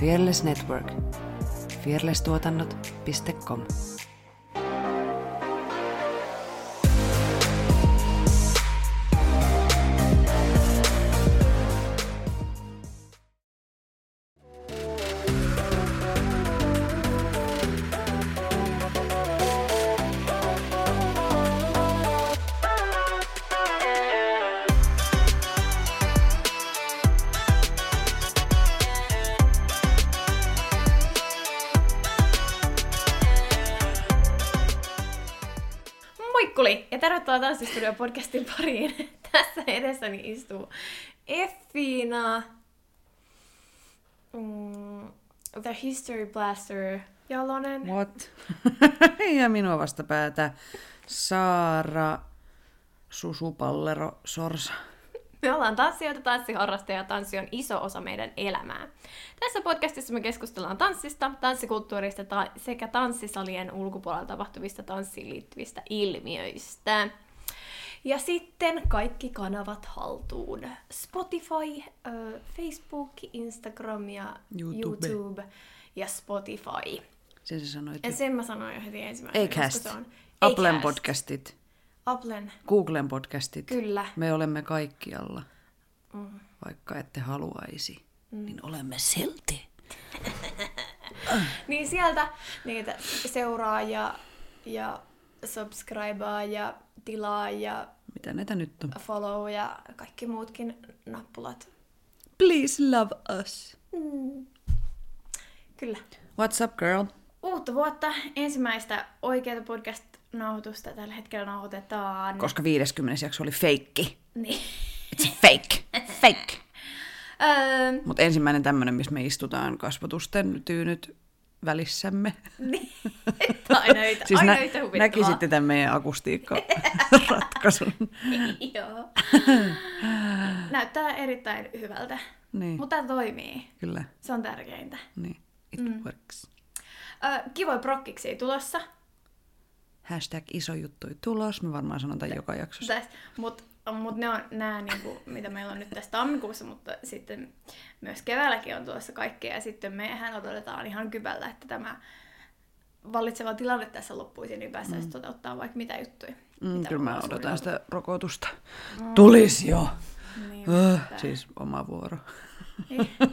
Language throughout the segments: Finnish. Fearless Network. Fearlesstuotannot.com. Tervetuloa Tanssistudio-podcastin pariin. Tässä edessäni istuu Effiina, the History Blaster Jallonen. What? Ja minua vastapäätä Saara Susupallero Sorsa. Me ollaan tanssijoita, tanssiharrastajia ja tanssi on iso osa meidän elämää. Tässä podcastissa me keskustellaan tanssista, tanssikulttuurista sekä tanssisalien ulkopuolella tapahtuvista tanssiin liittyvistä ilmiöistä. Ja sitten kaikki kanavat haltuun. Spotify, Facebook, Instagram ja YouTube ja Spotify. Sen sä sanoit. Ja sen mä sanoin jo heti ensimmäisenä. Acast. Applen podcastit. Applen. Googlen podcastit. Kyllä. Me olemme kaikkialla. Mm. Vaikka ette haluaisi, niin olemme silti. Niin sieltä niitä seuraa ja subscribea ja tilaa ja... Mitä näitä nyt on? Follow ja kaikki muutkin nappulat. Please love us. Mm. Kyllä. What's up, girl? Uutta vuotta, ensimmäistä oikeata podcast-nauhoitusta tällä hetkellä nauhoitetaan. Koska 50. jakso oli feikki. Niin. It's fake. Mutta ensimmäinen tämmöinen, missä me istutaan kasvotusten tyynyt välissämme. Niin. Siis aina yhtä huvittavaa. Näkisitte tämän meidän akustiikkaratkaisun. Joo. Näyttää erittäin hyvältä. Niin. Mutta toimii. Kyllä. Se on tärkeintä. Niin. It works. Kivoja prokkiksi tulossa. Hashtag iso juttui tulos. Me varmaan sanotaan joka jaksossa. Mutta ne on nämä, niinku, mitä meillä on nyt tässä tammikuussa, mutta sitten myös keväälläkin on tulossa kaikkea. Ja sitten mehän odotetaan ihan kypällä, että tämä vallitseva tilanne tässä loppuisi, niin päästäisiin toteuttaa vaikka mitä juttuja. Kyllä mä odotan sitä rokotusta. Tulisi jo! Niin, siis oma vuoro. Musta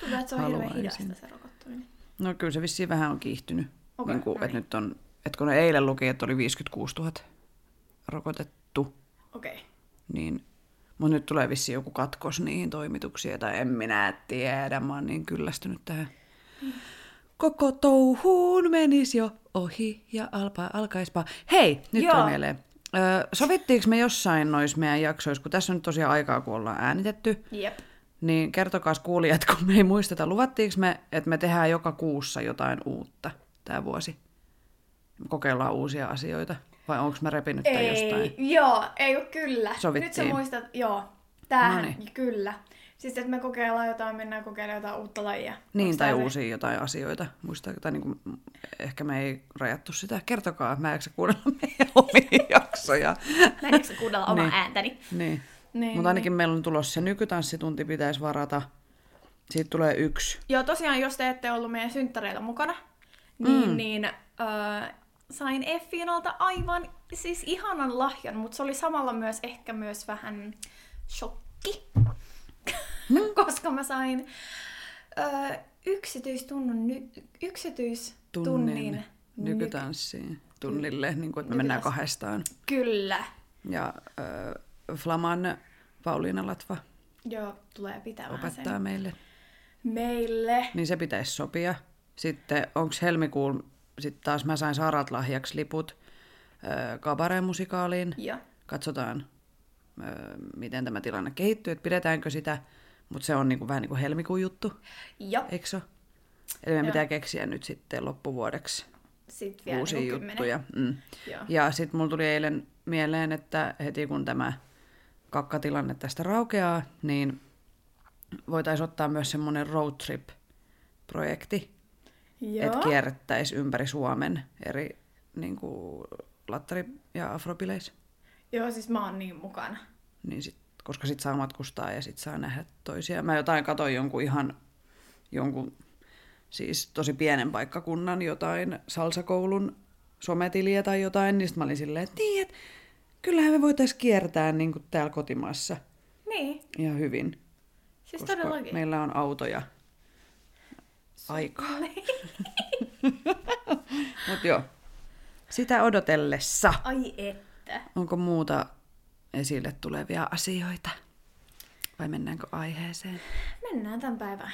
tuntuu, että se on hirveän hidasta se rokottuminen. No kyllä se vissiin vähän on kiihtynyt. Okay, niin kuin, nyt on, kun ne eilen luki, että oli 56 000 rokotettu. Okei. Niin, mutta nyt tulee vissiin joku katkos niihin toimituksiin, tai en minä tiedä, mä oon niin kyllästynyt tähän. Koko touhuun menis jo ohi ja alkaispa. Hei, nyt on mieleen. Sovittiinko me jossain nois meidän jaksoissa, kun tässä on nyt tosiaan aikaa, kun ollaan äänitetty, niin kertokaas kuulijat, kun me ei muisteta, luvattiinko me, että me tehdään joka kuussa jotain uutta tämä vuosi? Me kokeillaan uusia asioita. Vai onko mä repinyt tämän jostain? Joo, ei ole kyllä. Sovittiin. Nyt sä muistat, joo. Tämähän, noniin. Kyllä. Siis, että me kokeillaan jotain, mennään kokeilemaan jotain uutta lajia. Niin, tai uusia jotain asioita. Muistaa, tai niin kuin, ehkä me ei rajattu sitä. Kertokaa, mä eikö sä kuunnella meidän omia jaksoja? Mä eikö sä kuunnella omaa ääntäni? Niin. Mutta ainakin meillä on tulossa se nykytanssitunti, pitäisi varata. Siitä tulee 1. Joo, tosiaan, jos te ette ollut meidän synttäreillä mukana, sain Effiinalta aivan siis ihanan lahjan, mutta se oli samalla myös ehkä myös vähän shokki, koska mä sain yksityistunnin nykytanssiin tunnille, niin kuin että me mennään kahdestaan. Kyllä. Ja Flaman Pauliina Latva. Joo, tulee pitää opettaa sen meille. Niin se pitäisi sopia. Sitten onko helmikuun... Sitten taas mä sain Saaralta lahjaksi liput kabaremusikaaliin. Ja. Katsotaan, miten tämä tilanne kehittyy, että pidetäänkö sitä. Mutta se on niinku, vähän niin kuin helmikuun juttu, eikö se? Eli meidän pitää keksiä nyt sitten loppuvuodeksi sitten uusia juttuja. Ja sitten mulla tuli eilen mieleen, että heti kun tämä kakkatilanne tästä raukeaa, niin voitaisiin ottaa myös semmoinen road trip-projekti. Että kierrettäisiin ympäri Suomen eri niin kuin, lattari- ja afrobileissä. Joo, siis mä oon niin mukana. Niin sit, koska sit saa matkustaa ja sit saa nähdä toisia. Mä jotain katsoin jonkun ihan jonkun siis tosi pienen paikkakunnan jotain salsakoulun sometiliä tai jotain, niin sitten mä olin silleen, että niin, että kyllähän me voitaisiin kiertää niin kuin täällä kotimaassa. Niin. Ihan hyvin. Siis koska todellakin. Meillä on autoja. Aikaa. Mut joo. Sitä odotellessa. Ai että. Onko muuta esille tulevia asioita? Vai mennäänkö aiheeseen? Mennään tämän päivän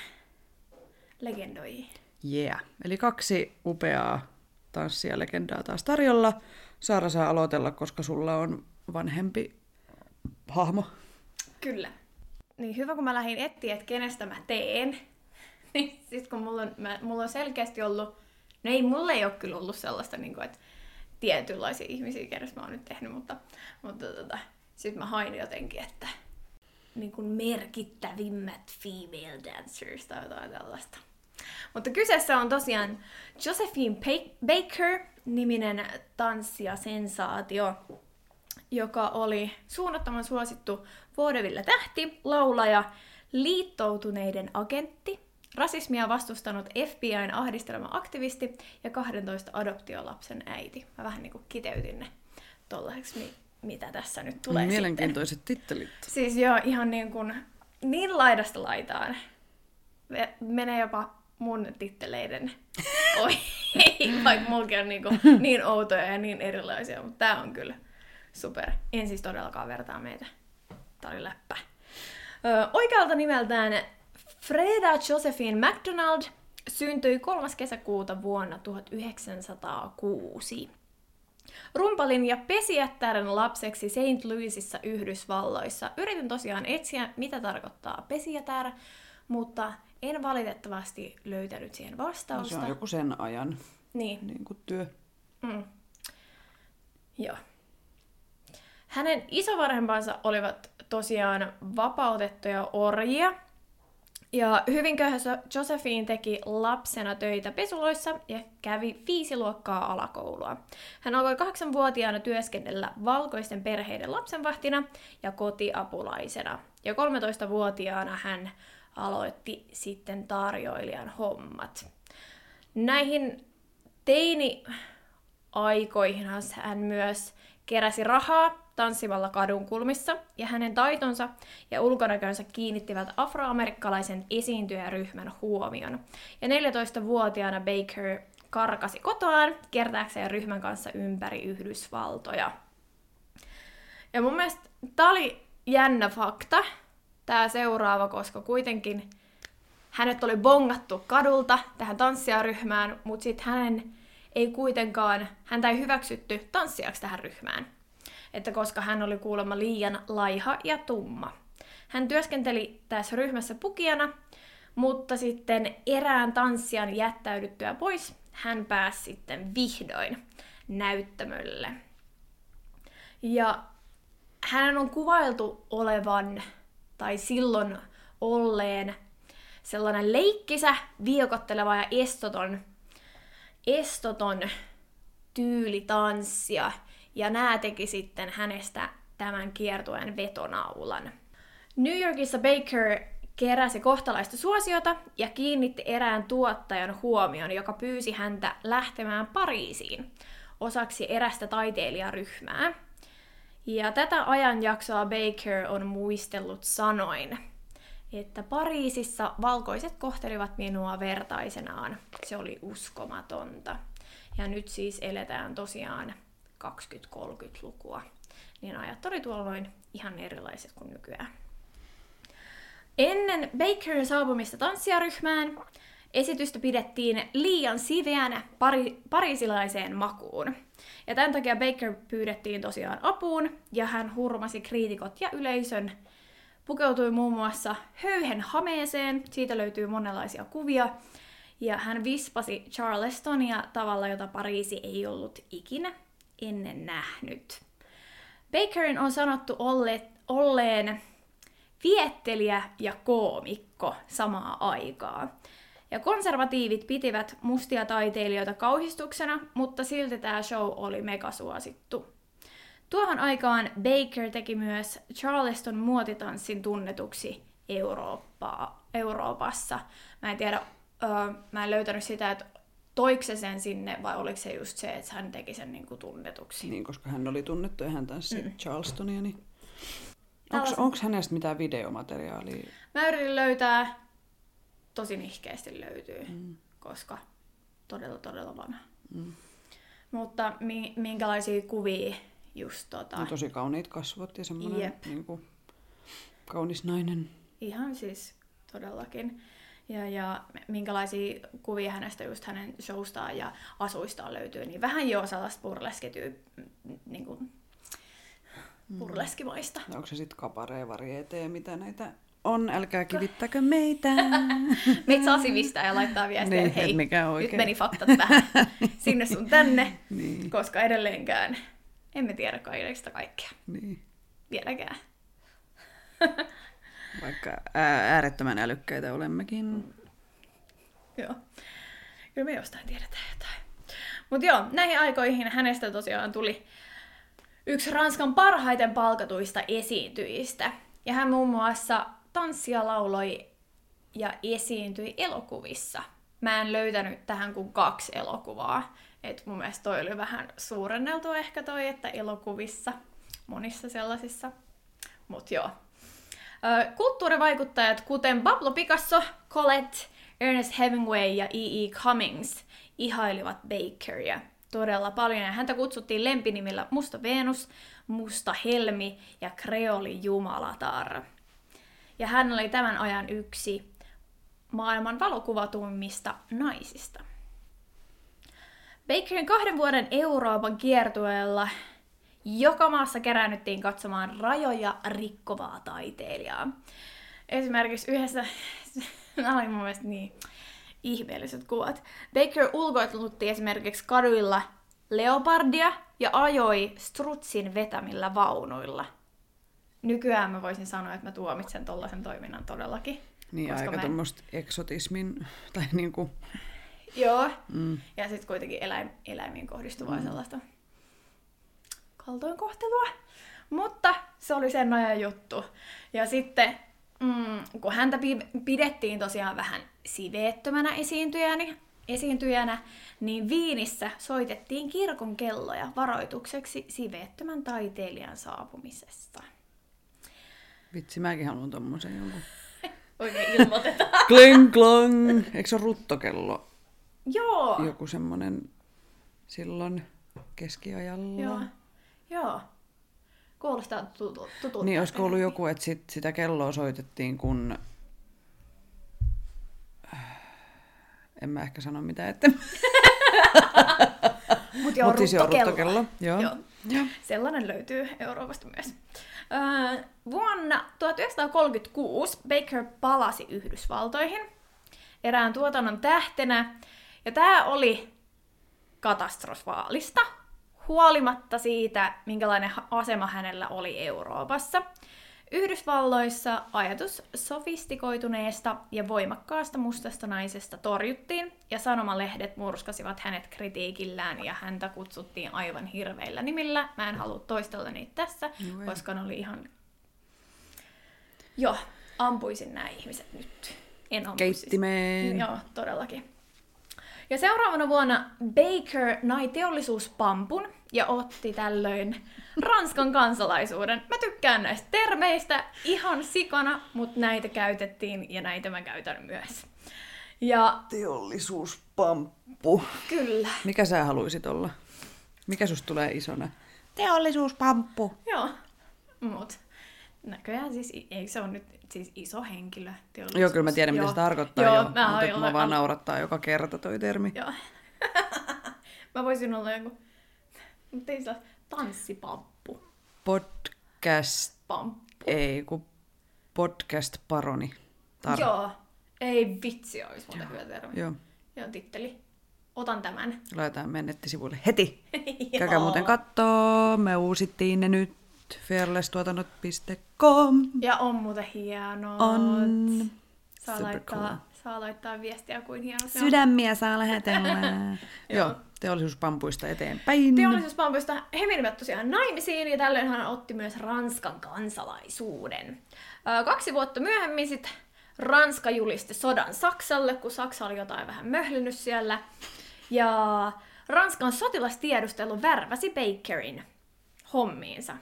legendoihin. Yeah. Eli 2 upeaa tanssia legendaa taas tarjolla. Saara saa aloitella, koska sulla on vanhempi hahmo. Kyllä. Niin hyvä, kun mä lähdin etsiä, että kenestä mä teen. Niin sit kun mulla on selkeästi ollut, no ei, mulla ei ole kyllä ollut sellaista, niin kuin, että tietynlaisia ihmisiä, kenestä mä oon nyt tehnyt, mutta sit mä hain jotenkin, että niin kuin merkittävimmät female dancers tai jotain tällaista. Mutta kyseessä on tosiaan Josephine Baker-niminen tanssia sensaatio, joka oli suunnattoman suosittu vaudeville-tähti, laulaja, liittoutuneiden agentti, rasismia vastustanut FBI:n ahdistelema aktivisti ja 12 adoptiolapsen äiti. Mä vähän niinku kiteytin ne tollaiseksi, mitä tässä nyt tulee. Mielenkiintoiset sitten. Tittelit. Siis joo, ihan niin laidasta laitaan. Menee jopa mun titteleiden ohi, vaikka mulki on niin outoja ja niin erilaisia, mutta tää on kyllä super. En siis todellakaan vertaa meitä. Tää oli läppä. Oikealta nimeltään Freda Josephine MacDonald syntyi 3. kesäkuuta vuonna 1906. Rumpalin ja pesijättären lapseksi St. Louisissa Yhdysvalloissa. Yritin tosiaan etsiä, mitä tarkoittaa pesijätär, mutta en valitettavasti löytänyt siihen vastausta. No, se on joku sen ajan niin kuin työ. Mm. Joo. Hänen isovanhempansa olivat tosiaan vapautettuja orjia. Ja hyvin köyhässä Josephine teki lapsena töitä pesuloissa ja kävi 5 luokkaa alakoulua. Hän alkoi 8-vuotiaana työskennellä valkoisten perheiden lapsenvahtina ja kotiapulaisena. Ja 13-vuotiaana hän aloitti sitten tarjoilijan hommat. Näihin teini-aikoihinhan hän myös keräsi rahaa tanssimalla kadunkulmissa, ja hänen taitonsa ja ulkonäkönsä kiinnittivät afroamerikkalaisen esiintyjäryhmän huomion. Ja 14-vuotiaana Baker karkasi kotoaan kiertääkseen ryhmän kanssa ympäri Yhdysvaltoja. Ja mun mielestä tää oli jännä fakta, tää seuraava, koska kuitenkin hänet oli bongattu kadulta tähän tanssijaryhmään, mutta sitten häntä ei hyväksytty tanssijaksi tähän ryhmään. Että koska hän oli kuulemma liian laiha ja tumma. Hän työskenteli tässä ryhmässä pukijana, mutta sitten erään tanssijan jättäydyttyä pois, hän pääsi sitten vihdoin näyttämölle. Ja hän on kuvailtu olevan, tai silloin olleen, sellainen leikkisä, viekotteleva ja estoton tyylitanssia. Ja nämä teki sitten hänestä tämän kiertueen vetonaulan. New Yorkissa Baker keräsi kohtalaista suosiota ja kiinnitti erään tuottajan huomion, joka pyysi häntä lähtemään Pariisiin osaksi erästä taiteilijaryhmää. Ja tätä ajanjaksoa Baker on muistellut sanoin, että Pariisissa valkoiset kohtelivat minua vertaisenaan. Se oli uskomatonta. Ja nyt siis eletään tosiaan 20-30-lukua, niin ajat oli tuolloin ihan erilaiset kuin nykyään. Ennen Bakerin saapumista tanssijaryhmään esitystä pidettiin liian siveänä parisilaiseen makuun. Ja tämän takia Baker pyydettiin tosiaan apuun, ja hän hurmasi kriitikot ja yleisön. Pukeutui muun muassa höyhenhameeseen, siitä löytyy monenlaisia kuvia, ja hän vispasi Charlestonia tavalla, jota Pariisi ei ollut ikinä ennen nähnyt. Bakerin on sanottu olleen viettelijä ja koomikko samaa aikaa. Ja konservatiivit pitivät mustia taiteilijoita kauhistuksena, mutta silti tämä show oli megasuosittu. Tuohon aikaan Baker teki myös Charleston muotitanssin tunnetuksi Eurooppaa, Euroopassa. Mä en tiedä, mä en löytänyt sitä, että toiko se sen sinne vai oliko se just se, että hän teki sen niin kuin tunnetuksi. Niin, koska hän oli tunnettu ja hän tanssi Charlestonia. Niin... Onko hänestä mitään videomateriaalia? Mä yritin löytää, tosi nihkeästi löytyy, koska todella vanha. Mutta minkälaisia kuvia just No, tosi kauniit kasvot ja semmoinen niin kuin, kaunis nainen. Ihan siis todellakin. Ja minkälaisia kuvia hänestä just hänen showstaan ja asuistaan löytyy, niin vähän jo sellaista burleskimaista. Ja onko se sitten kabaree, varieté ja mitä näitä on? Älkää kivittäkö meitä! Meitä saa sivistää ja laittaa viestiä, että hei, nyt meni faktat vähän sinne sun tänne, koska edelleenkään emme tiedä kaikkea. Niin. Vieläkään. Vaikka äärettömän älykkäitä olemmekin. Joo. Kyllä me jostain tiedetään jotain. Mutta joo, näihin aikoihin hänestä tosiaan tuli yksi Ranskan parhaiten palkatuista esiintyjistä. Ja hän muun muassa tanssia, lauloi ja esiintyi elokuvissa. Mä en löytänyt tähän kuin 2 elokuvaa. Et mun mielestä toi oli vähän suurenneltu ehkä toi, että elokuvissa, monissa sellaisissa. Mut joo. Kulttuurivaikuttajat kuten Pablo Picasso, Colette, Ernest Hemingway ja E. E. Cummings ihailivat Bakeria todella paljon. Ja häntä kutsuttiin lempinimillä Musta Venus, Musta Helmi ja Kreoli Jumalatar. Ja hän oli tämän ajan yksi maailman valokuvatuimmista naisista. Bakerin 2 vuoden Euroopan kiertueella joka maassa keräännyttiin katsomaan rajoja rikkovaa taiteilijaa. Esimerkiksi yhdessä, nämä oli mun mielestä niin ihmeelliset kuvat, Baker ulkoilutti esimerkiksi kaduilla leopardia ja ajoi strutsin vetämillä vaunuilla. Nykyään mä voisin sanoa, että mä tuomitsen tollaisen toiminnan todellakin. Niin, koska aika tuommoista eksotismin, tai niinku... Joo, ja sitten kuitenkin eläimiin kohdistuvaa sellaista kaltoinkohtelua. Mutta se oli sen ajan juttu. Ja sitten, kun häntä pidettiin tosiaan vähän siveettömänä esiintyjänä, niin Viinissä soitettiin kirkon kelloja varoitukseksi siveettömän taiteilijan saapumisesta. Vitsi, mäkin haluan tommosen jonkun. Oikein ilmoitetaan. Kling klong. Eikö se ole ruttokello? Joo. Joku semmonen silloin keskiajalla. Joo. Kuulostaa tutulta. Niin, olisiko ollut joku, että sitä kelloa soitettiin, kun... En mä ehkä sano mitään, että... Mutta joo, ruttokello. Joo. Sellainen löytyy Euroopasta myös. Vuonna 1936 Baker palasi Yhdysvaltoihin erään tuotannon tähtenä, ja tämä oli katastrofaalista, huolimatta siitä, minkälainen asema hänellä oli Euroopassa. Yhdysvalloissa ajatus sofistikoituneesta ja voimakkaasta mustasta naisesta torjuttiin, ja sanomalehdet murskasivat hänet kritiikillään, ja häntä kutsuttiin aivan hirveillä nimillä. Mä en halua toistella niitä tässä, koska ne oli ihan... Joo, ampuisin nämä ihmiset nyt. En ampuisi. Keittimeen! Joo, todellakin. Ja seuraavana vuonna Baker nai teollisuuspampun ja otti tällöin Ranskan kansalaisuuden. Mä tykkään näistä termeistä ihan sikana, mutta näitä käytettiin ja näitä mä käytän myös. Ja... Teollisuuspamppu. Kyllä. Mikä sä haluisit olla? Mikä susta tulee isona? Teollisuuspamppu. Joo, mut näköjään siis eikö se ole nyt siis iso henkilö? Joo, kyllä mä tiedän mitä se tarkoittaa. Joo, mutta mä vaan naurattaa joka kerta toi termi. Joo. Mä voisin olla joku... Mutta ei saa tanssipamppu. Podcast-pamppu. Ei, kun podcast-paroni. Joo, ei vitsi, olisi muuten hyvä termi. Joo, titteli. Otan tämän. Laitetaan meidän nettisivuille heti. Käykää muuten kattoo, me uusittiin ne nyt. Fearless-tuotannot.com. Ja on muuten hienot. On. Saa laittaa viestiä kuin hienot. Sydämiä saa lähetellä. Joo. Teollisuuspampuista eteenpäin. Teollisuuspampuista he menivät tosiaan naimisiin, ja tällöin hän otti myös Ranskan kansalaisuuden. 2 vuotta myöhemmin sit Ranska julisti sodan Saksalle, kun Saksa oli jotain vähän möhlinyt siellä. Ja Ranskan sotilastiedustelu värväsi Bakerin hommiinsa.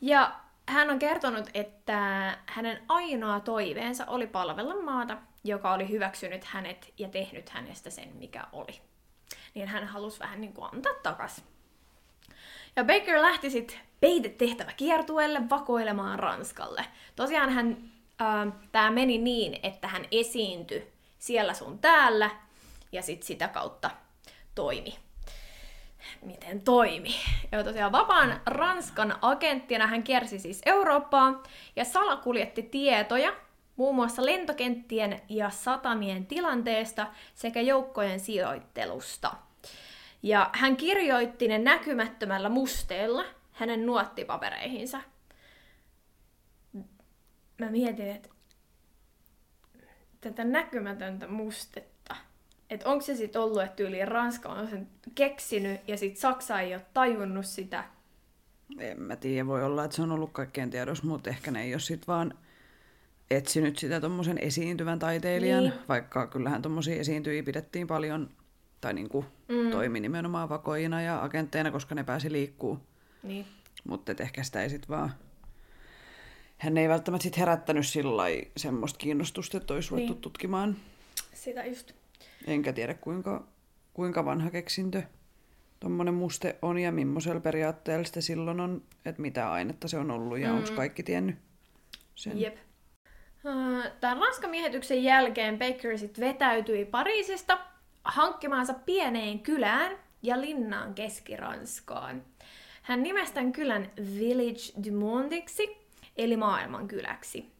Ja hän on kertonut, että hänen ainoa toiveensa oli palvella maata, joka oli hyväksynyt hänet ja tehnyt hänestä sen, mikä oli. Niin hän halusi vähän niin kuin antaa takas. Ja Baker lähti sitten peitetehtäväkiertueelle vakoilemaan Ranskalle. Tosiaan tämä meni niin, että hän esiintyi siellä sun täällä ja sitten sitä kautta toimi. Miten toimi? Ja tosiaan vapaan Ranskan agenttina hän kiersi siis Eurooppaa ja salakuljetti tietoja muun muassa lentokenttien ja satamien tilanteesta sekä joukkojen sijoittelusta. Ja hän kirjoitti ne näkymättömällä musteella hänen nuottipapereihinsa. Mä mietin, että tätä näkymätöntä mustetta, että onko se sitten ollut, että tyyliin Ranska on sen keksinyt ja sitten Saksa ei ole tajunnut sitä? En mä tiedä, voi olla, että se on ollut kaikkien tiedossa, mutta ehkä ne ei ole sitten vaan etsinyt sitä tommosen esiintyvän taiteilijan, niin. Vaikka kyllähän tommosia esiintyjiä pidettiin paljon, tai niinku toimi nimenomaan vakoina ja agentteina, koska ne pääsi liikkuu. Niin. Mutta ehkä sitä ei sit vaan... Hän ei välttämättä sit herättänyt sillai semmoista kiinnostusta, että olisi ruvettu tutkimaan. Sitä just. Enkä tiedä kuinka vanha keksintö tommonen muste on ja millaisella periaatteella sitä silloin on, että mitä ainetta se on ollut ja onko kaikki tiennyt sen. Jep. Tämän Ranskan miehityksen jälkeen Baker sit vetäytyi Pariisista hankkimaansa pieneen kylään ja linnaan Keski-Ranskaan. Hän nimesi tämän kylän Village du Mondeksi, eli maailman kyläksi.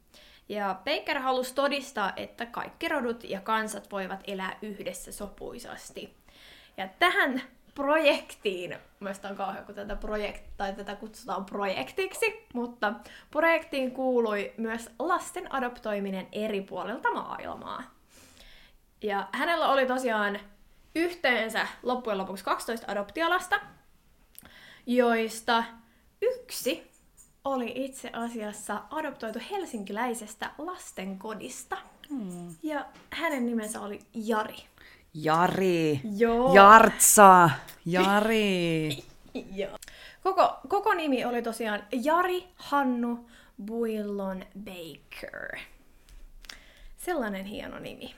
Ja Baker halusi todistaa, että kaikki rodut ja kansat voivat elää yhdessä sopuisasti. Ja tähän projektiin, mielestäni on kauhean, kun tätä kutsutaan projektiksi, mutta projektiin kuului myös lasten adoptoiminen eri puolilta maailmaa. Ja hänellä oli tosiaan yhteensä loppujen lopuksi 12 adoptiolasta, joista yksi oli itse asiassa adoptoitu helsinkiläisestä lastenkodista. Ja hänen nimensä oli Jari. Jari! Joo. Jartsa! Jari! Joo. Koko nimi oli tosiaan Jari Hannu Buillon Baker. Sellainen hieno nimi.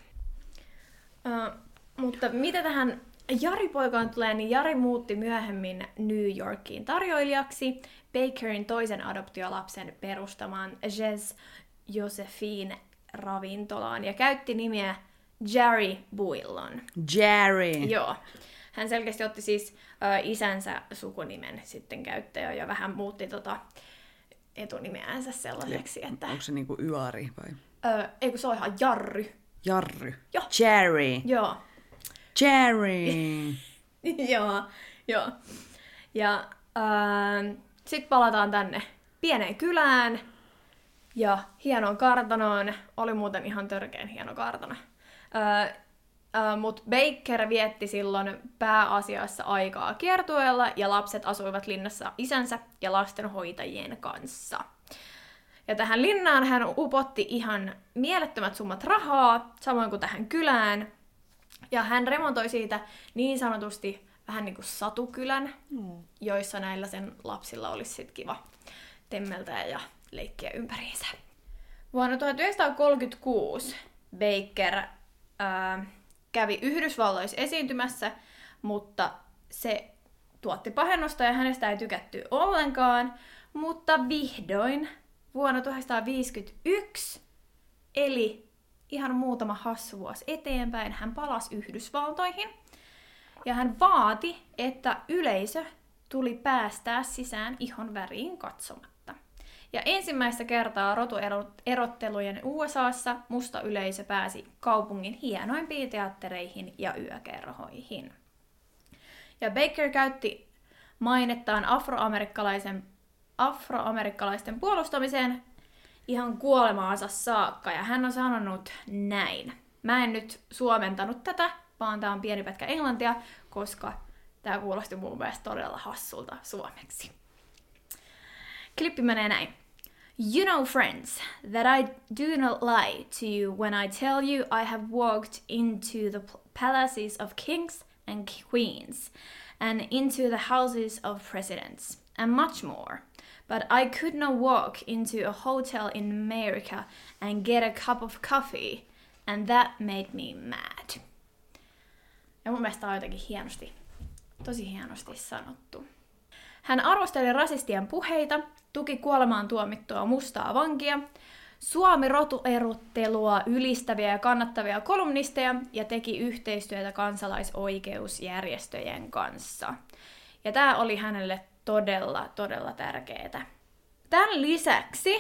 Mutta mitä tähän Jari-poikaan tulee, niin Jari muutti myöhemmin New Yorkiin tarjoilijaksi Bakerin toisen adoptiolapsen perustamaan Josephine ravintolaan ja käytti nimeä Jerry Buillon. Jerry! Joo. Hän selkeästi otti siis isänsä sukunimen sitten käyttöön ja vähän muutti etunimeänsä sellaiseksi, että... Onko se niinku Yari vai? Ei kun se on ihan Jarry. Jarry. Joo. Jerry. Joo. Jerry! Joo, joo. Ja sitten palataan tänne pieneen kylään ja hienoon kartanoon. Oli muuten ihan törkeän hieno kartana. Mutta Baker vietti silloin pääasiassa aikaa kiertueella ja lapset asuivat linnassa isänsä ja lastenhoitajien kanssa. Ja tähän linnaan hän upotti ihan mielettömät summat rahaa, samoin kuin tähän kylään. Ja hän remontoi siitä niin sanotusti vähän niin kuin satukylän, joissa näillä sen lapsilla olisi sit kiva temmeltää ja leikkiä ympäriinsä. Vuonna 1936 Baker kävi Yhdysvalloissa esiintymässä, mutta se tuotti pahennusta ja hänestä ei tykätty ollenkaan. Mutta vihdoin vuonna 1951, eli ihan muutama hassu vuosi eteenpäin, hän palasi Yhdysvaltoihin ja hän vaati, että yleisö tuli päästää sisään ihon väriin katsomatta. Ja ensimmäistä kertaa rotuerottelujen USAssa musta yleisö pääsi kaupungin hienoimpiin teattereihin ja yökerhoihin. Ja Baker käytti mainettaan afroamerikkalaisten puolustamiseen ihan kuolemaansa saakka, ja hän on sanonut näin. Mä en nyt suomentanut tätä, vaan tää on pieni pätkä englantia, koska tää kuulosti mun mielestä todella hassulta suomeksi. Klippi menee näin. You know, friends, that I do not lie to you when I tell you I have walked into the palaces of kings and queens, and into the houses of presidents, and much more. But I could not walk into a hotel in America and get a cup of coffee, and that made me mad. Ja mun mielestä on jotenkin hienosti, tosi hienosti sanottu. Hän arvosteli rasistien puheita, tuki kuolemaan tuomittua mustaa vankia, Suomi-rotuerottelua ylistäviä ja kannattavia kolumnisteja ja teki yhteistyötä kansalaisoikeusjärjestöjen kanssa. Ja tämä oli hänelle todella, todella tärkeää. Tämän lisäksi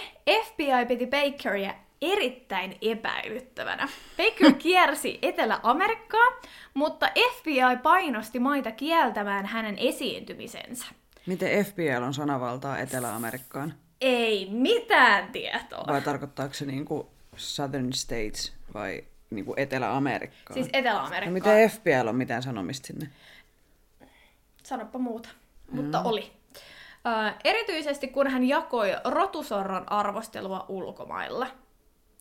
FBI piti Bakeria erittäin epäilyttävänä. Baker kiersi Etelä-Amerikkaa, mutta FBI painosti maita kieltämään hänen esiintymisensä. Miten FBI on sanavaltaa Etelä-Amerikkaan? Ei mitään tietoa. Vai tarkoittaako se niinku Southern States vai niinku Etelä-Amerikkaa? Siis Etelä-Amerikkaa. No miten FBL on mitään sanomista sinne? Sanoppa muuta, mutta oli. Erityisesti kun hän jakoi rotusorron arvostelua ulkomailla,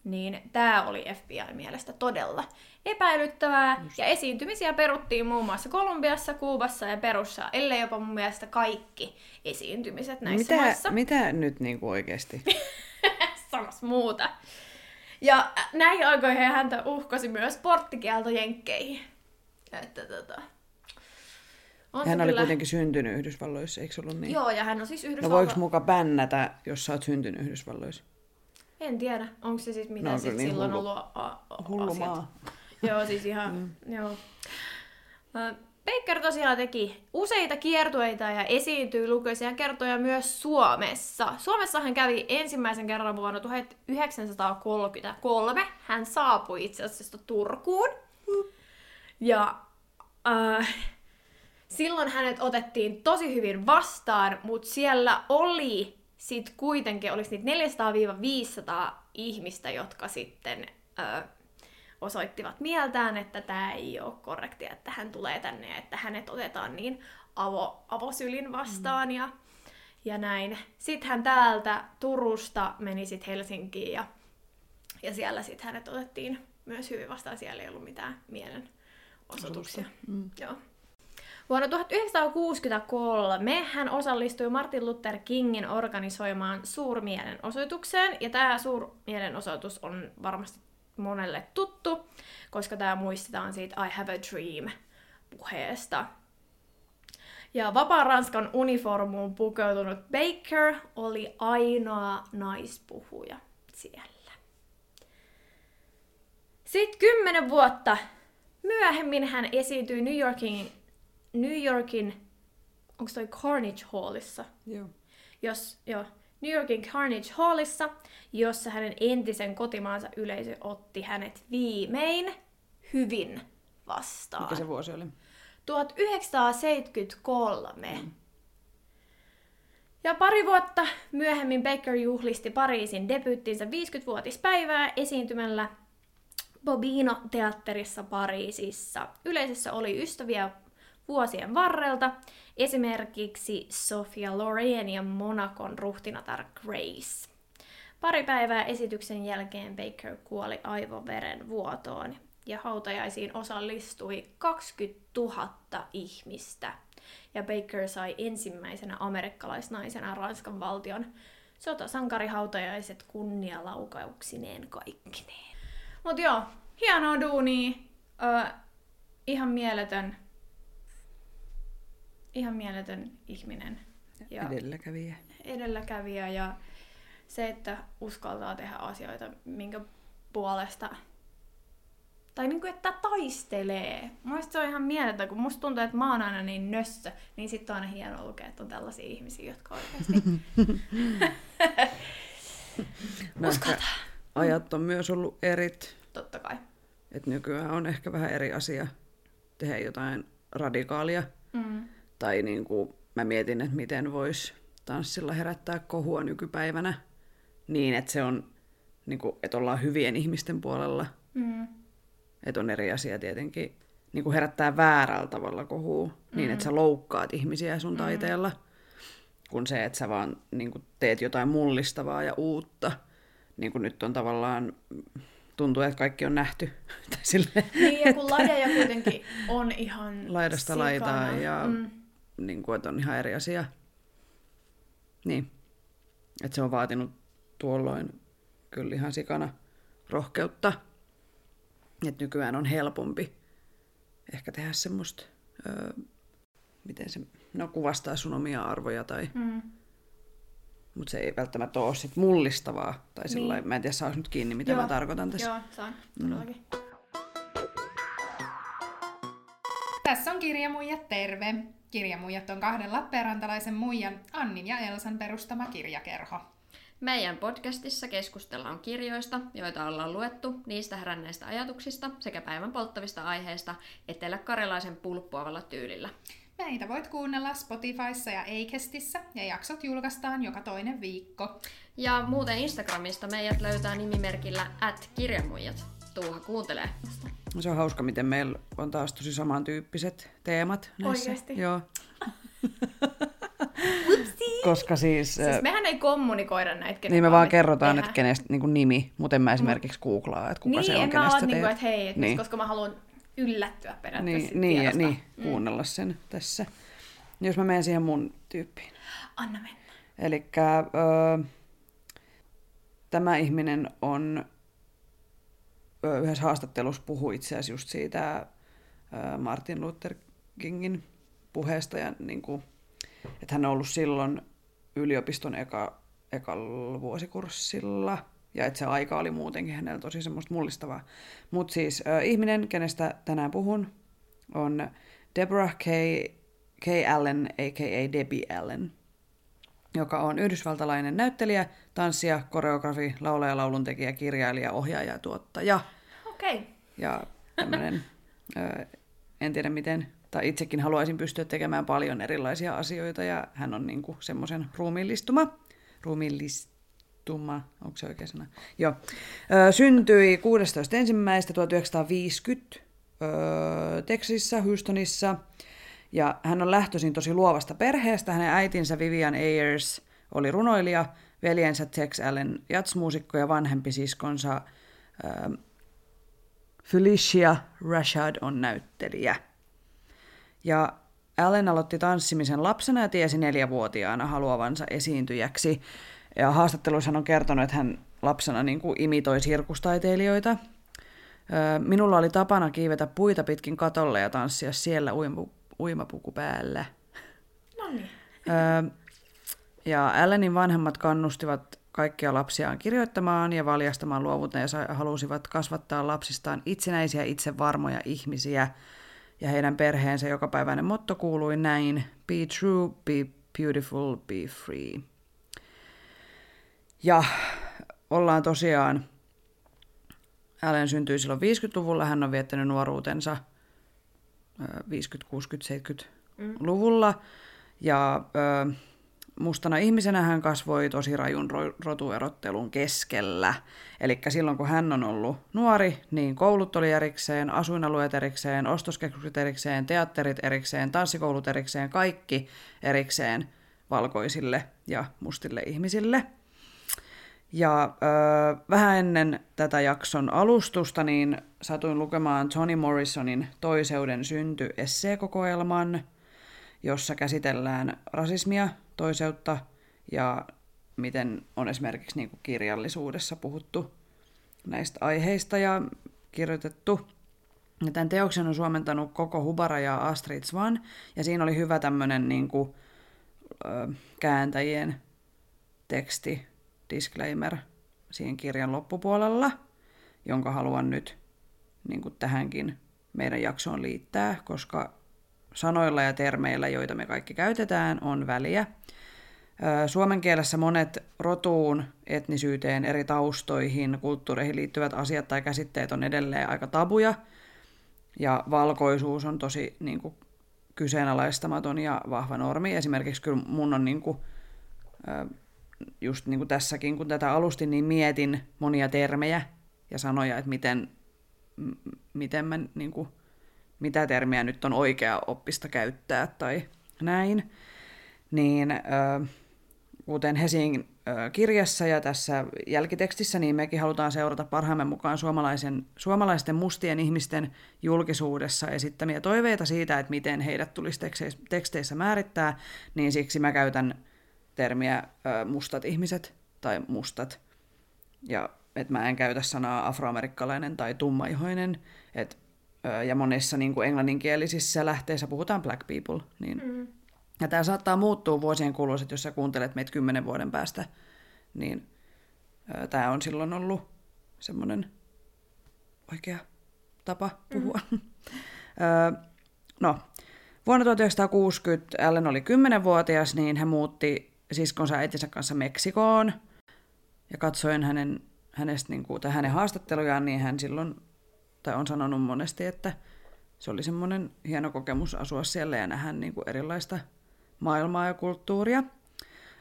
niin tämä oli FBI mielestä todella epäilyttävää. Just. Ja esiintymisiä peruttiin muun muassa Kolumbiassa, Kuubassa ja Perussa, ellei jopa mun mielestä kaikki esiintymiset näissä maissa. Mitä nyt niinku oikeasti? Samas muuta. Ja näihin aikoihin häntä uhkasi myös porttikielto jenkkeihin. Että hän oli kuitenkin syntynyt Yhdysvalloissa, eikö ollut niin? Joo, ja hän on siis Yhdysvalloissa. No voiko muka bännätä, jos sä oot syntynyt Yhdysvalloissa? En tiedä, onko se siis mitä no, sit niin silloin hullu. Ollut asiat. Joo, siis ihan, joo. Baker tosiaan teki useita kiertueita ja esiintyi lukuisia kertoja myös Suomessa. Suomessa hän kävi ensimmäisen kerran vuonna 1933. Hän saapui itse asiassa Turkuun. Ja silloin hänet otettiin tosi hyvin vastaan, mutta siellä oli sitten kuitenkin olisi niitä 400-500 ihmistä, jotka sitten osoittivat mieltään, että tämä ei ole korrektia, että hän tulee tänne ja että hänet otetaan niin avosylin vastaan ja näin. Sitten hän täältä Turusta meni sitten Helsinkiin ja siellä sitten hänet otettiin myös hyvin vastaan. Siellä ei ollut mitään mielenosoituksia. Joo. Vuonna 1963 hän osallistui Martin Luther Kingin organisoimaan suurmielenosoitukseen, ja tämä suurmielenosoitus on varmasti monelle tuttu, koska tämä muistetaan siitä I Have a Dream-puheesta. Ja vapaan Ranskan uniformuun pukeutunut Baker oli ainoa naispuhuja siellä. Sitten 10 vuotta myöhemmin hän esiintyi New Yorkin, onko toi Carnegie Hallissa? Joo. New Yorkin Carnegie Hallissa, jossa hänen entisen kotimaansa yleisö otti hänet viimein hyvin vastaan. Mikä se vuosi oli? 1973. Ja 2 vuotta myöhemmin Baker juhlisti Pariisin debyyttinsä 50-vuotispäivää esiintymällä Bobino-teatterissa Pariisissa. Yleisössä oli ystäviä vuosien varrelta, esimerkiksi Sofia Loren ja Monacon ruhtinatar Grace. 2 päivää esityksen jälkeen Baker kuoli aivoverenvuotoon ja hautajaisiin osallistui 20 000 ihmistä. Ja Baker sai ensimmäisenä amerikkalaisnaisena Ranskan valtion sotasankarihautajaiset kunnialaukauksineen kaikkineen. Mut joo, hienoa duunia, ihan mieletön. Ihan mieletön ihminen. Ja edelläkävijä. Edelläkävijä ja se, että uskaltaa tehdä asioita, minkä puolesta tai niin kuin, että taistelee. Mielestäni se on ihan mieletön, kun musta tuntuu, että mä oon aina niin nössö, niin sitten on aina hienoa lukea, että on tällaisia ihmisiä, jotka oikeasti uskaltaa. Ajat on myös ollut erit. Totta kai. Et nykyään on ehkä vähän eri asia tehdä jotain radikaalia. Tai niin kuin mä mietin, että miten voisi tanssilla herättää kohua nykypäivänä niin, että se on niin kuin, että ollaan hyvien ihmisten puolella. Että on eri asia tietenkin niin kuin herättää väärällä tavalla kohua niin, että sä loukkaat ihmisiä sun taiteella. kuin se, että sä vaan niin kuin teet jotain mullistavaa ja uutta. Niin kuin nyt on tavallaan, tuntuu, että kaikki on nähty. Niin, ja kun lajeja kuitenkin on ihan laidasta sikana. Laitaan ja niin kuin, että on ihan eri asia. Niin, että se on vaatinut tuolloin kyllä ihan sikana rohkeutta. Että nykyään on helpompi ehkä tehdä semmoista, miten se kuvastaa sun omia arvoja tai... Mutta se ei välttämättä ole sit mullistavaa. Tai sillai, mä en tiedä, saanko nyt kiinni, mitä mä tarkoitan tässä. Joo, saan. Todellakin. Tässä on Kirjamuijat, terve! Kirjamuijat on kahden lappeenrantalaisen muijan, Annin ja Elsan, perustama kirjakerho. Meidän podcastissa keskustellaan kirjoista, joita ollaan luettu, niistä heränneistä ajatuksista sekä päivän polttavista aiheista eteläkarjalaisen pulppuavalla tyylillä. Meitä voit kuunnella Spotifyssa ja Acastissa, ja jaksot julkaistaan joka toinen viikko. Ja muuten Instagramista meidät löytää nimimerkillä @kirjamuijat. Tuuha kuuntelee. Se on hauska, miten meillä on taas tosi samantyyppiset teemat näissä. Oikeasti? Joo. Koska siis mehän ei kommunikoida näitä, kenestä. Niin me vaan kerrotaan, että kenestä niin nimi, mutta en mä esimerkiksi googlaa, että kuka niin, se on, kenestä teet. Niin, en mä oot niinku, että hei, niin. Koska mä haluan yllättyä periaatteessa tiedosta. Niin, kuunnella sen tässä. Jos mä menen siihen mun tyyppiin. Anna mennä. Elikkä tämä ihminen on yhdessä haastattelussa puhui itse asiassa just siitä Martin Luther Kingin puheesta ja niin kuin, että hän on ollut silloin yliopiston ekalla vuosikurssilla ja että se aika oli muutenkin hänellä tosi semmoista mullistavaa. Mutta siis ihminen, kenestä tänään puhun, on Deborah K. Allen, a.k.a. Debbie Allen, joka on yhdysvaltalainen näyttelijä, tanssija, koreografi, laulaja, lauluntekijä, kirjailija, ohjaaja ja tuottaja. Okei. Okay. Ja tämmöinen, en tiedä miten... Tai itsekin haluaisin pystyä tekemään paljon erilaisia asioita, ja hän on niinku semmoisen ruumiillistuma, onko se oikea sana? Joo. Syntyi 16.1.1950 Texasissa, Houstonissa, ja hän on lähtöisin tosi luovasta perheestä. Hänen äitinsä Vivian Ayers oli runoilija, veljensä Tex Allen jazzmuusikko ja vanhempi siskonsa Felicia Rashad on näyttelijä. Ja Allen aloitti tanssimisen lapsena ja tiesi 4-vuotiaana haluavansa esiintyjäksi. Ja haastatteluissa hän on kertonut, että hän lapsena niin kuin imitoi sirkustaiteilijoita. Minulla oli tapana kiivetä puita pitkin katolle ja tanssia siellä uimapuku päällä. No niin. Ja Allenin vanhemmat kannustivat kaikkia lapsiaan kirjoittamaan ja valjastamaan luovuutta ja halusivat kasvattaa lapsistaan itsenäisiä, itsevarmoja ihmisiä. Ja heidän perheensä jokapäiväinen motto kuului näin: be true, be beautiful, be free. Ja ollaan tosiaan, Allen syntyi silloin 50-luvulla, hän on viettänyt nuoruutensa 50-, 60-, 70-luvulla. Ja mustana ihmisenä hän kasvoi tosi rajun rotuerottelun keskellä. Eli silloin kun hän on ollut nuori, niin koulut oli erikseen, asuinalueet erikseen, ostoskeskukset erikseen, teatterit erikseen, tanssikoulut erikseen, kaikki erikseen valkoisille ja mustille ihmisille. Ja vähän ennen tätä jakson alustusta niin satuin lukemaan Toni Morrisonin Toiseuden synty esseekokoelman, jossa käsitellään rasismia, toiseutta ja miten on esimerkiksi niin kuin kirjallisuudessa puhuttu näistä aiheista ja kirjoitettu. Ja tämän teoksen on suomentanut Koko Hubara ja Astrid Swan, ja siinä oli hyvä tämmöinen niin kuin, kääntäjien teksti, disclaimer siihen kirjan loppupuolella, jonka haluan nyt niin kuin tähänkin meidän jaksoon liittää, koska sanoilla ja termeillä, joita me kaikki käytetään, on väliä. Suomen kielessä monet rotuun, etnisyyteen, eri taustoihin, kulttuureihin liittyvät asiat tai käsitteet on edelleen aika tabuja. Ja valkoisuus on tosi niin kuin, kyseenalaistamaton ja vahva normi. Esimerkiksi kyllä mun on niin kuin, just niin kuin tässäkin, kun tätä alustin, niin mietin monia termejä ja sanoja, että miten mä... Niin kuin, mitä termiä nyt on oikea oppista käyttää tai näin. niin kuten Hesingin kirjassa ja tässä jälkitekstissä, niin mekin halutaan seurata parhaamme mukaan suomalaisten mustien ihmisten julkisuudessa esittämiä toiveita siitä, että miten heidät tulisi teksteissä määrittää, niin siksi mä käytän termiä mustat ihmiset tai mustat. Ja että mä en käytä sanaa afroamerikkalainen tai tummaihoinen. Ja monissa niin kuin englanninkielisissä lähteissä puhutaan black people. Niin. Mm. Ja tämä saattaa muuttua vuosien kuluessa, jos sä kuuntelet meitä 10 vuoden päästä. Niin tämä on silloin ollut semmoinen oikea tapa puhua. Mm. No, vuonna 1960 Allen oli 10-vuotias, niin hän muutti siskonsa äitinsä kanssa Meksikoon. Ja katsoin hänen haastattelujaan, niin hän silloin tai on sanonut monesti, että se oli semmoinen hieno kokemus asua siellä ja nähdä niin kuin erilaista maailmaa ja kulttuuria.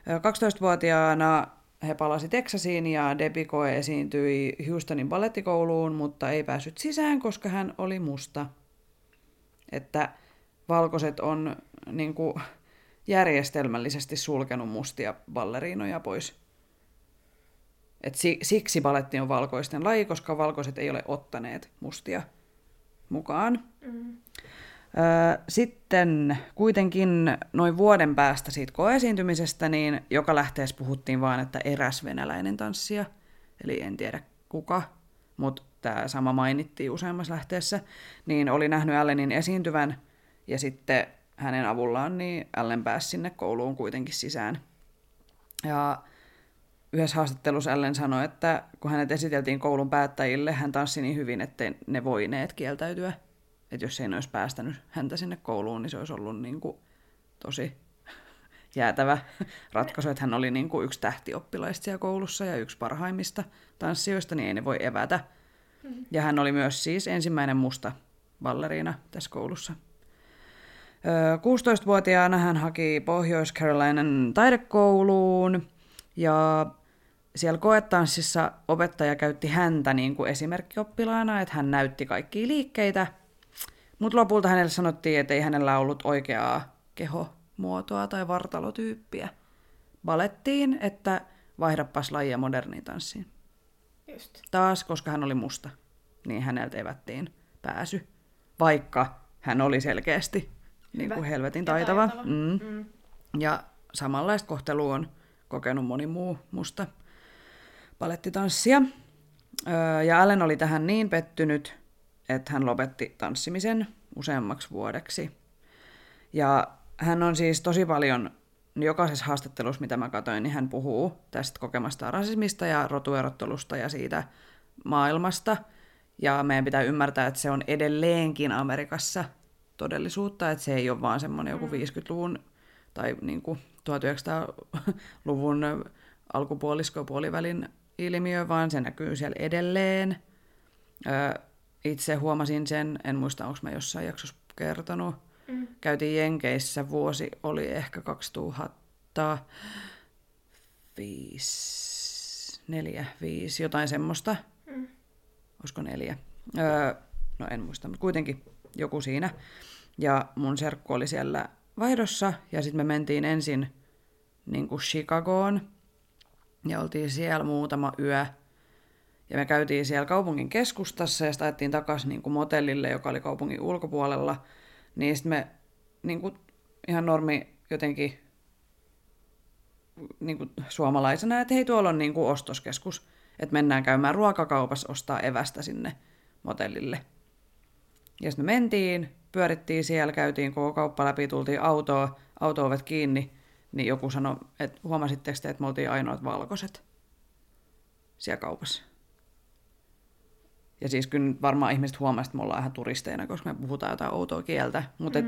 12-vuotiaana he palasi Teksasiin ja Debbie Coe esiintyi Houstonin balettikouluun, mutta ei päässyt sisään, koska hän oli musta. Että valkoiset on niin kuin järjestelmällisesti sulkenut mustia balleriinoja pois. Et siksi baletti on valkoisten laji, koska valkoiset ei ole ottaneet mustia mukaan. Mm. Sitten kuitenkin noin vuoden päästä siitä koeesiintymisestä, niin joka lähteessä puhuttiin vaan, että eräs venäläinen tanssija, eli en tiedä kuka, mutta tämä sama mainittiin useammassa lähteessä, niin oli nähnyt Allenin esiintyvän ja sitten hänen avullaan niin Allen pääsi sinne kouluun kuitenkin sisään. Ja yhdessä haastattelussa Allen sanoi, että kun hänet esiteltiin koulun päättäjille, hän tanssi niin hyvin, ettei ne voineet kieltäytyä. Että jos ei ne olisi päästänyt häntä sinne kouluun, niin se olisi ollut niin kuin tosi jäätävä ratkaisu. Että hän oli niin kuin yksi tähtioppilaista siellä koulussa ja yksi parhaimmista tanssijoista, niin ei ne voi evätä. Mm-hmm. Ja hän oli myös siis ensimmäinen musta balleriina tässä koulussa. 16-vuotiaana hän haki Pohjois-Carolinan taidekouluun. Ja siellä koetanssissa opettaja käytti häntä niin kuin esimerkkioppilaana, että hän näytti kaikkia liikkeitä, mutta lopulta hänelle sanottiin, että ei hänellä ollut oikeaa kehomuotoa tai vartalotyyppiä balettiin, että vaihdapas lajia moderniin tanssiin. Just. Taas, koska hän oli musta, niin häneltä evättiin pääsy, vaikka hän oli selkeästi niin kuin helvetin taitava. Mm. Mm. Ja samanlaista kohtelua on kokenut moni muu musta balettitanssija. Ja Allen oli tähän niin pettynyt, että hän lopetti tanssimisen useammaksi vuodeksi. Ja hän on siis tosi paljon, jokaisessa haastattelussa, mitä mä katsoin, niin hän puhuu tästä kokemastaan rasismista ja rotuerottelusta ja siitä maailmasta. Ja meidän pitää ymmärtää, että se on edelleenkin Amerikassa todellisuutta, että se ei ole vaan semmoinen joku 50-luvun tai niin kuin 1900-luvun alkupuolisko-puolivälin ilmiö, vaan se näkyy siellä edelleen. Itse huomasin sen, en muista, onko mä jossain jaksossa kertonut. Mm. Käytiin Jenkeissä, vuosi oli ehkä 2004, jotain semmoista. Mm. Olisiko 4? No en muista, mutta kuitenkin joku siinä. Ja mun serkku oli siellä vaihdossa, ja sitten me mentiin ensin niin kuin Chicagoon, ja oltiin siellä muutama yö, ja me käytiin siellä kaupungin keskustassa, ja sitten ajettiin takaisin niin kuin motellille, joka oli kaupungin ulkopuolella, niin sitten me niin kuin ihan normi jotenkin niin kuin suomalaisena, että hei, tuolla on niin kuin ostoskeskus, että mennään käymään ruokakaupassa, ostaa evästä sinne motellille. Ja sitten me mentiin, pyörittiin siellä, käytiin koko kauppa läpi, tultiin auto-ovet kiinni, niin joku sanoi, että huomasitteko te, että me oltiin ainoat valkoiset siellä kaupassa. Ja siis kyllä varmaan ihmiset huomasivat, että me ollaan ihan turisteina, koska me puhutaan jotain outoa kieltä, mutta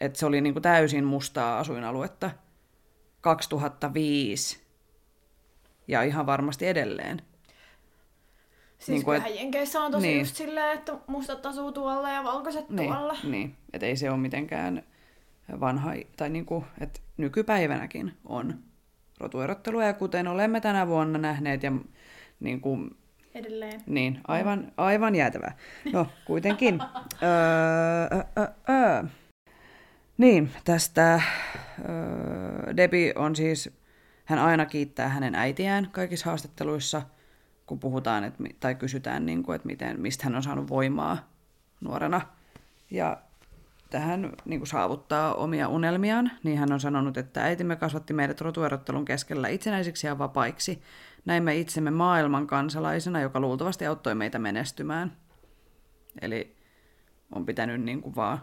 et se oli niinku täysin mustaa asuinaluetta 2005 ja ihan varmasti edelleen. Siis niin kyllähän Jenkeissä on tosi niin. Just silleen, että mustat asuu tuolla ja valkoiset niin, tuolla. Niin, että ei se ole mitenkään vanha, tai niin kuin, että nykypäivänäkin on rotuerottelua, ja kuten olemme tänä vuonna nähneet, ja niin kuin, edelleen. Niin, aivan jäätävää. No, kuitenkin. Niin, tästä Debbie on siis, hän aina kiittää hänen äitiään kaikissa haastatteluissa, kun puhutaan tai kysytään, että mistä hän on saanut voimaa nuorena. Ja tähän saavuttaa omia unelmiaan, niin hän on sanonut, että äitimme kasvatti meidät rotuerottelun keskellä itsenäisiksi ja vapaiksi. Näimme itsemme maailman kansalaisena, joka luultavasti auttoi meitä menestymään. Eli on pitänyt vaan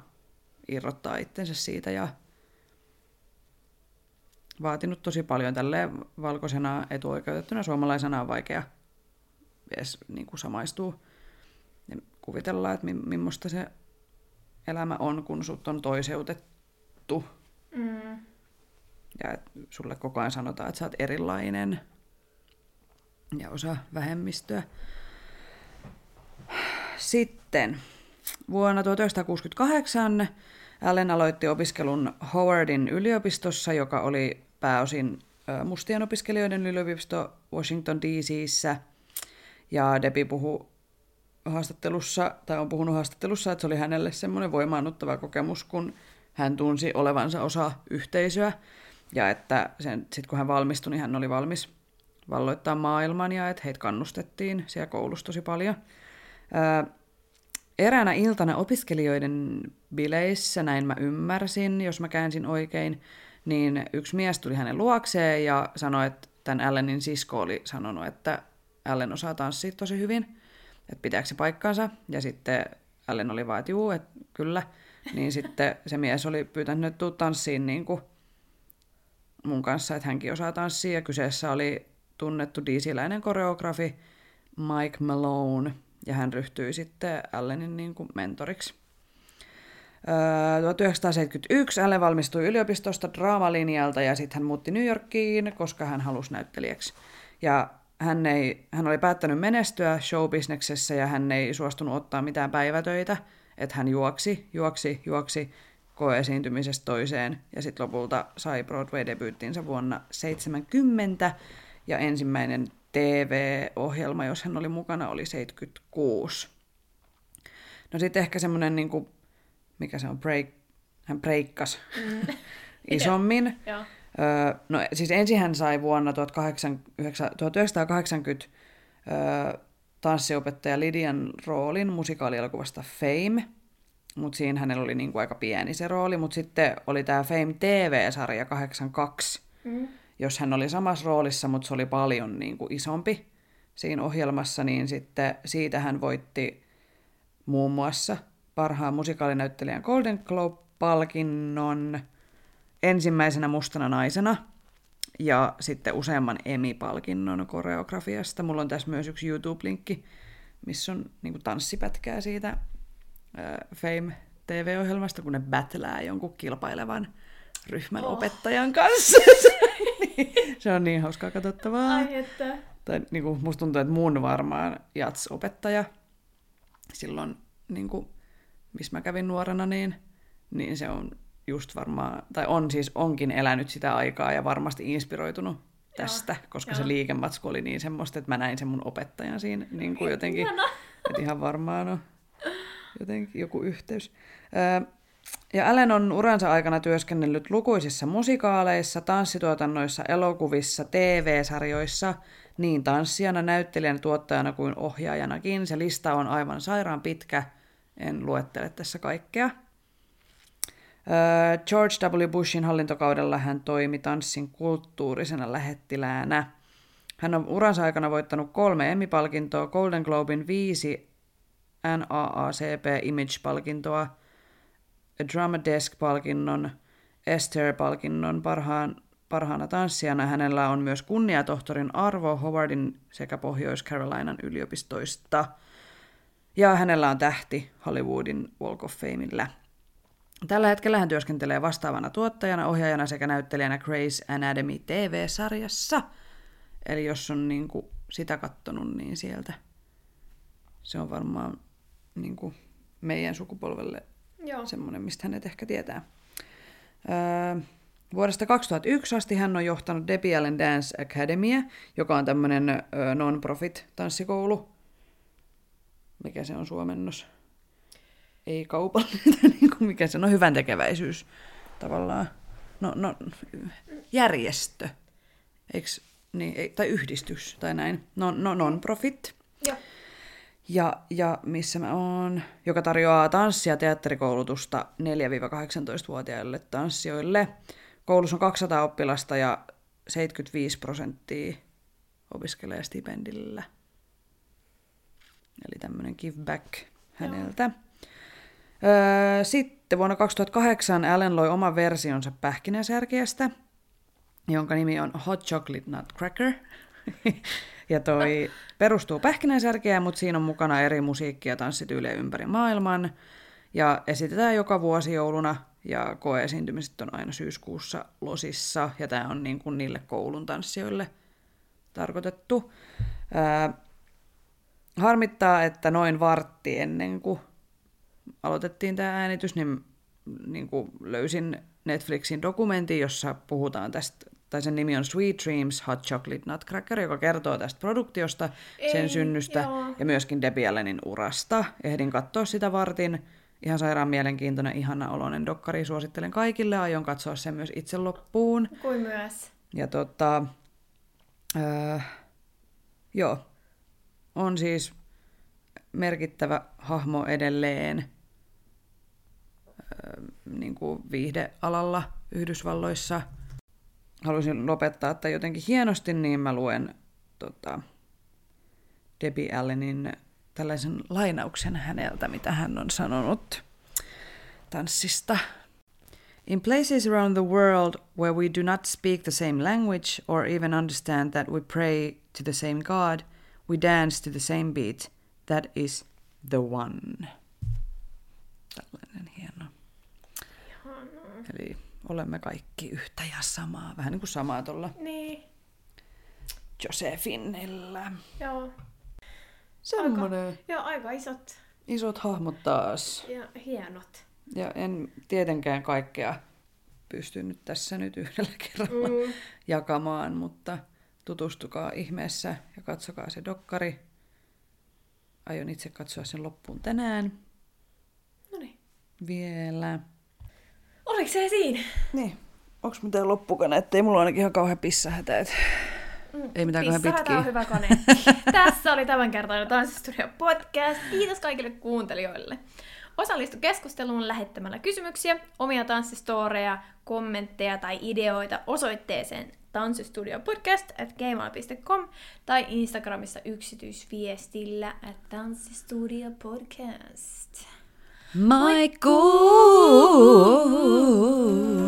irrottaa itsensä siitä ja vaatinut tosi paljon. Tälleen valkoisena etuoikeutettuna suomalaisena on vaikea edes samaistua ja kuvitella, että millaista se elämä on, kun sut on toiseutettu. Mm. Ja sulle koko ajan sanotaan, että sä oot erilainen ja osa vähemmistöä. Sitten vuonna 1968 Allen aloitti opiskelun Howardin yliopistossa, joka oli pääosin mustien opiskelijoiden yliopisto Washington DC:ssä. Ja Debbie on puhunut haastattelussa, että se oli hänelle semmoinen voimaannuttava kokemus, kun hän tunsi olevansa osa yhteisöä. Ja että sitten kun hän valmistui, niin hän oli valmis valloittaa maailman ja että heitä kannustettiin siellä koulussa tosi paljon. Eräänä iltana opiskelijoiden bileissä, näin mä ymmärsin, jos mä käänsin oikein, niin yksi mies tuli hänen luokseen ja sanoi, että tämän Allenin sisko oli sanonut, että Allen osaa tanssia tosi hyvin, että pitääkö se paikkaansa. Ja sitten Allen oli vaan, että juu, että kyllä. Niin sitten se mies oli pyytänyt, että tuu tanssiin niin kuin mun kanssa, että hänkin osaa tanssia. Ja kyseessä oli tunnettu DC-läinen koreografi Mike Malone. Ja hän ryhtyi sitten Allenin mentoriksi. 1971 Allen valmistui yliopistosta draamalinjalta ja sitten hän muutti New Yorkiin, koska hän halusi näyttelijäksi. Ja hän oli päättänyt menestyä showbisneksessä ja hän ei suostunut ottaa mitään päivätöitä. Että hän juoksi koe-esiintymisestä toiseen ja sitten lopulta sai Broadway-debyyttinsä vuonna 1970 ja ensimmäinen TV-ohjelma, jos hän oli mukana, oli 76. No sitten ehkä semmoinen, hän breikkasi isommin. Yeah. No siis ensin hän sai vuonna 1980 tanssiopettaja Lydian roolin musikaalielokuvasta Fame, mutta siinä hänellä oli aika pieni se rooli, mutta sitten oli tämä Fame TV-sarja 82, jos hän oli samassa roolissa, mutta se oli paljon isompi siinä ohjelmassa, niin sitten siitä hän voitti muun muassa parhaan musikaalinäyttelijän Golden Globe-palkinnon ensimmäisenä mustana naisena ja sitten useamman Emmy-palkinnon koreografiasta. Mulla on tässä myös yksi YouTube-linkki, missä on tanssipätkää siitä Fame TV-ohjelmasta, kun ne battlää jonkun kilpailevan ryhmän opettajan kanssa. Se on niin hauskaa katsottavaa. Ai että. Tai musta tuntuu, että mun varmaan jats-opettaja silloin, missä mä kävin nuorena, niin se on just varmaan, tai onkin elänyt sitä aikaa ja varmasti inspiroitunut tästä, koska se liikematsku oli niin semmoista, että mä näin sen mun opettajan siinä jotenkin. Että ihan varmaan on jotenkin joku yhteys. Ja Allen on uransa aikana työskennellyt lukuisissa musikaaleissa, tanssituotannoissa, elokuvissa, TV-sarjoissa, niin tanssijana, näyttelijänä, tuottajana kuin ohjaajanakin. Se lista on aivan sairaan pitkä, en luettele tässä kaikkea. George W. Bushin hallintokaudella hän toimi tanssin kulttuurisena lähettiläänä. Hän on uransa aikana voittanut 3 Emmy-palkintoa, Golden Globin 5 NAACP Image-palkintoa, Drama Desk-palkinnon, Esther-palkinnon parhaana tanssijana. Hänellä on myös kunniatohtorin arvo Howardin sekä Pohjois-Carolinan yliopistoista. Ja hänellä on tähti Hollywoodin Walk of Famella. Tällä hetkellä hän työskentelee vastaavana tuottajana, ohjaajana sekä näyttelijänä Grace Academy TV-sarjassa. Eli jos on sitä kattonut, niin sieltä se on varmaan meidän sukupolvelle semmoinen, mistä hänet ehkä tietää. Vuodesta 2001 asti hän on johtanut Debbie Allen Dance Academia, joka on tämmöinen non-profit tanssikoulu. Mikä se on suomennos? Ei kaupallinen, mikä se on, hyväntekeväisyys tavallaan. no, järjestö, eiks, niin, tai yhdistys tai näin, no, non-profit. Joo. Ja missä mä oon, joka tarjoaa tanssia teatterikoulutusta 4-18-vuotiaille tanssijoille. Koulussa on 200 oppilasta ja 75% opiskelee stipendillä. Eli tämmöinen give back häneltä. No. Sitten vuonna 2008 Allen loi oman versionsa pähkinäsärkiästä, jonka nimi on Hot Chocolate Nutcracker. Ja toi perustuu pähkinänsärkeään, mutta siinä on mukana eri musiikkia ja tanssityylejä ympäri maailman. Ja esitetään joka vuosi jouluna, ja koe-esiintymiset on aina syyskuussa Losissa, ja tämä on niin kuin niille koulun tanssijoille tarkoitettu. Harmittaa, että noin vartti ennen kuin aloitettiin tämä äänitys, niin kuin löysin Netflixin dokumentin, jossa puhutaan tästä, tai sen nimi on Sweet Dreams Hot Chocolate Nutcracker, joka kertoo tästä produktiosta, sen synnystä ja myöskin Debbie Allenin urasta. Ehdin katsoa sitä vartin. Ihan sairaan mielenkiintoinen, ihana oloinen dokkari. Suosittelen kaikille. Aion katsoa sen myös itse loppuun. Kuin myös. Ja joo, on siis merkittävä hahmo edelleen niin kuin viihdealalla Yhdysvalloissa. Haluaisin lopettaa että jotenkin hienosti, niin mä luen Debbie Allenin tällaisen lainauksen häneltä, mitä hän on sanonut tanssista. In places around the world where we do not speak the same language or even understand that we pray to the same God, we dance to the same beat. That is the one. Tällainen hieno. Eli olemme kaikki yhtä ja samaa. Vähän niin kuin samaa tuolla niin. Josephinellä. Joo. Semmoinen. Joo, aika isot. Isot hahmot taas. Ja hienot. Ja en tietenkään kaikkea pysty nyt tässä nyt yhdellä kerralla jakamaan, mutta tutustukaa ihmeessä ja katsokaa se dokkari. Aion itse katsoa sen loppuun tänään. Noniin. Vielä. Oliko se siinä? Niin. Onks mitään loppukana, ettei mulla ainakin ihan kauhean pissähätä, et... Ei mitään kauhean pitkiä. Pissähätä on hyvä kone. Tässä oli tämän kertainen Tanssistudio-podcast. Kiitos kaikille kuuntelijoille. Osallistu keskusteluun lähettämällä kysymyksiä, omia tanssistooreja, kommentteja tai ideoita osoitteeseen tanssistudiopodcast@gmail.com tai Instagramissa yksityisviestillä @tanssistudiopodcast. My God!